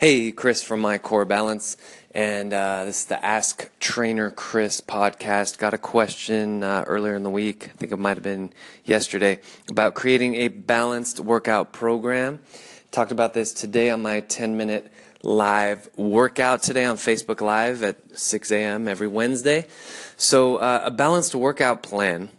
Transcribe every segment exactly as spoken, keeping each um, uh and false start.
Hey, Chris from My Core Balance, and uh, this is the Ask Trainer Chris podcast. Got a question uh, earlier in the week, I think it might have been yesterday, about creating a balanced workout program. Talked about this today on my ten-minute live workout today on Facebook Live at six a.m. every Wednesday. So uh, a balanced workout plan,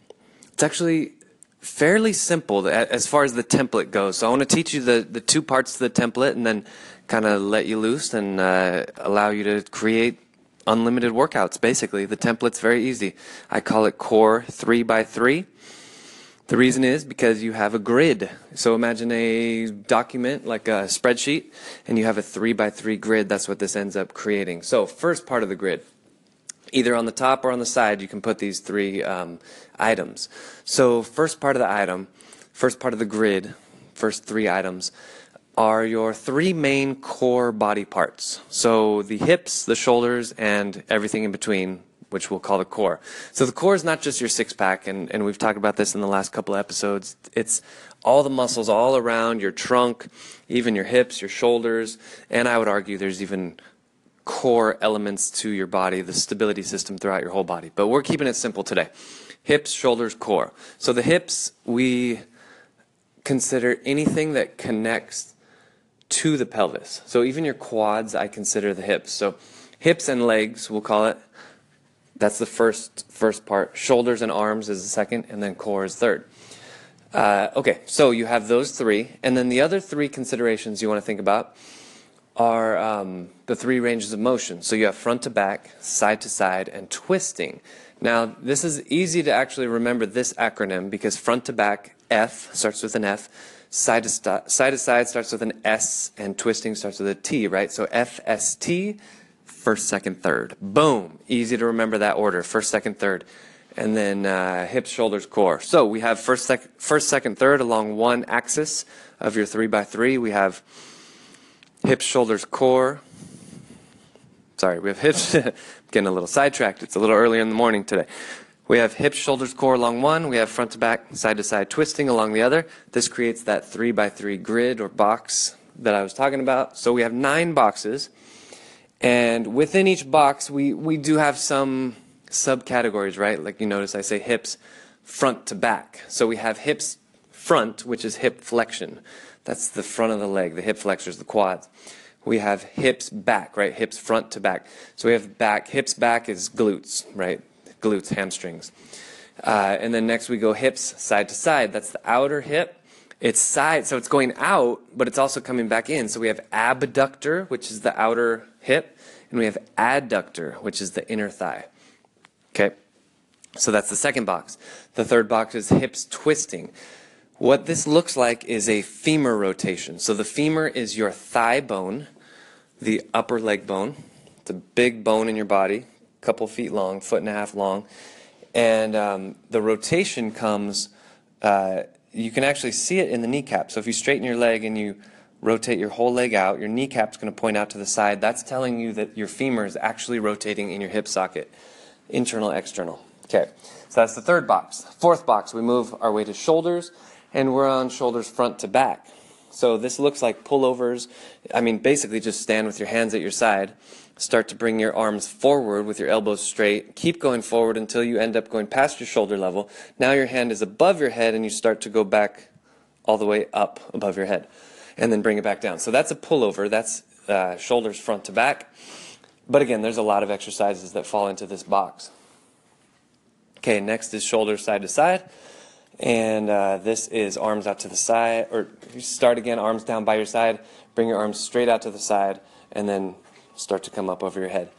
it's actually fairly simple as far as the template goes. So I want to teach you the, the two parts of the template and then kind of let you loose and uh, allow you to create unlimited workouts. Basically, the template's very easy. I call it core three by three. The reason is because you have a grid. So imagine a document like a spreadsheet and you have a three by three grid. That's what this ends up creating. So first part of the grid, either on the top or on the side, you can put these three um, items. So first part of the item, first part of the grid, first three items are your three main core body parts. So the hips, the shoulders, and everything in between, which we'll call the core. So the core is not just your six-pack, and, and we've talked about this in the last couple of episodes. It's all the muscles all around your trunk, even your hips, your shoulders, and I would argue there's even core elements to your body, the stability system throughout your whole body. But we're keeping it simple today. Hips, shoulders, core. So the hips, we consider anything that connects to the pelvis. So even your quads, I consider the hips. So hips and legs, we'll call it. That's the first first part. Shoulders and arms is the second, and then core is third. Uh, okay, so you have those three, and then the other three considerations you want to think about are um, the three ranges of motion. So you have front to back, side to side, and twisting. Now, this is easy to actually remember this acronym because front to back, F, starts with an F. Side to, st- side to side starts with an S, and twisting starts with a T, right? So F S T. First, second, third. Boom. Easy to remember that order. First, second, third. And then uh, hips, shoulders, core. So we have first, sec- first, second, third along one axis of your three by three. We have hips, shoulders, core. Sorry, we have hips. I'm getting a little sidetracked. It's a little earlier in the morning today. We have hips, shoulders, core along one. We have front to back, side to side twisting along the other. This creates that three by three grid or box that I was talking about. So we have nine boxes. And within each box, we, we do have some subcategories, right? Like you notice I say hips front to back. So we have hips front, which is hip flexion. That's the front of the leg, the hip flexors, the quads. We have hips back, right? Hips front to back. So we have back. Hips back is glutes, right? Glutes, hamstrings. Uh, and then next we go hips side to side. That's the outer hip. It's side, so it's going out, but it's also coming back in. So we have abductor, which is the outer hip, and we have adductor, which is the inner thigh. Okay, so that's the second box. The third box is hips twisting. What this looks like is a femur rotation. So the femur is your thigh bone, the upper leg bone. It's a big bone in your body, a couple feet long, foot and a half long. And um, the rotation comes... Uh, you can actually see it in the kneecap. So if you straighten your leg and you rotate your whole leg out, your kneecap's going to point out to the side. That's telling you that your femur is actually rotating in your hip socket, internal, external. Okay, so that's the third box. Fourth box, we move our way to shoulders, and we're on shoulders front to back. So this looks like pullovers. I mean, basically just stand with your hands at your side. Start to bring your arms forward with your elbows straight. Keep going forward until you end up going past your shoulder level. Now your hand is above your head and you start to go back all the way up above your head. And then bring it back down. So that's a pullover. That's uh, shoulders front to back. But again, there's a lot of exercises that fall into this box. Okay, next is shoulders side to side. And uh, this is arms out to the side. Or you start again, arms down by your side. Bring your arms straight out to the side. And then start to come up over your head.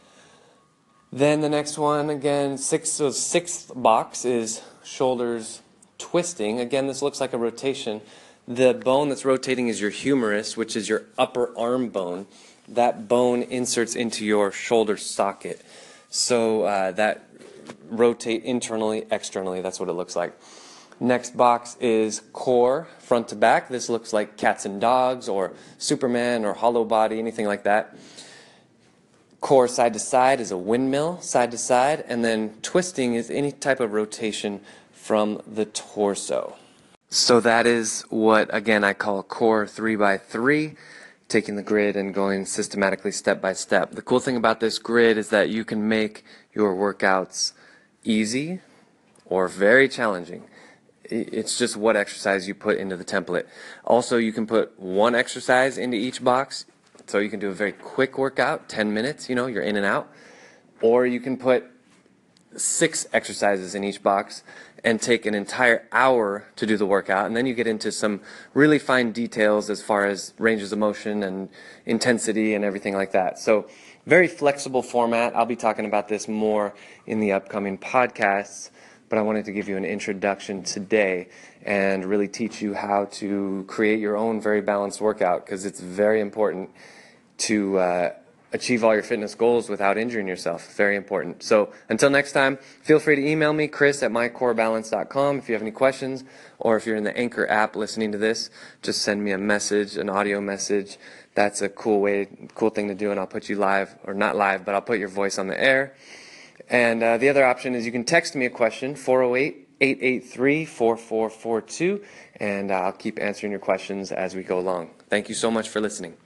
Then the next one, again, sixth, so sixth box is shoulders twisting. Again, this looks like a rotation. The bone that's rotating is your humerus, which is your upper arm bone. That bone inserts into your shoulder socket. So uh, that rotate internally, externally. That's what it looks like. Next box is core, front to back. This looks like cats and dogs or Superman or hollow body, anything like that. Core side to side is a windmill, side to side, and then twisting is any type of rotation from the torso. So that is what, again, I call core three by three. taking the grid and going systematically step by step. The cool thing about this grid is that you can make your workouts easy or very challenging. It's just what exercise you put into the template. Also, you can put one exercise into each box, so you can do a very quick workout, ten minutes, you know, you're in and out. Or you can put six exercises in each box and take an entire hour to do the workout, and then you get into some really fine details as far as ranges of motion and intensity and everything like that. So very flexible format. I'll be talking about this more in the upcoming podcasts, but I wanted to give you an introduction today and really teach you how to create your own very balanced workout, because it's very important to uh, achieve all your fitness goals without injuring yourself. Very important. So until next time, feel free to email me, Chris at my core balance dot com, if you have any questions, or if you're in the Anchor app listening to this, just send me a message, an audio message. That's a cool way, cool thing to do, and I'll put you live, or not live, but I'll put your voice on the air. And uh, the other option is you can text me a question, four oh eight, eight eight three, four four four two, and I'll keep answering your questions as we go along. Thank you so much for listening.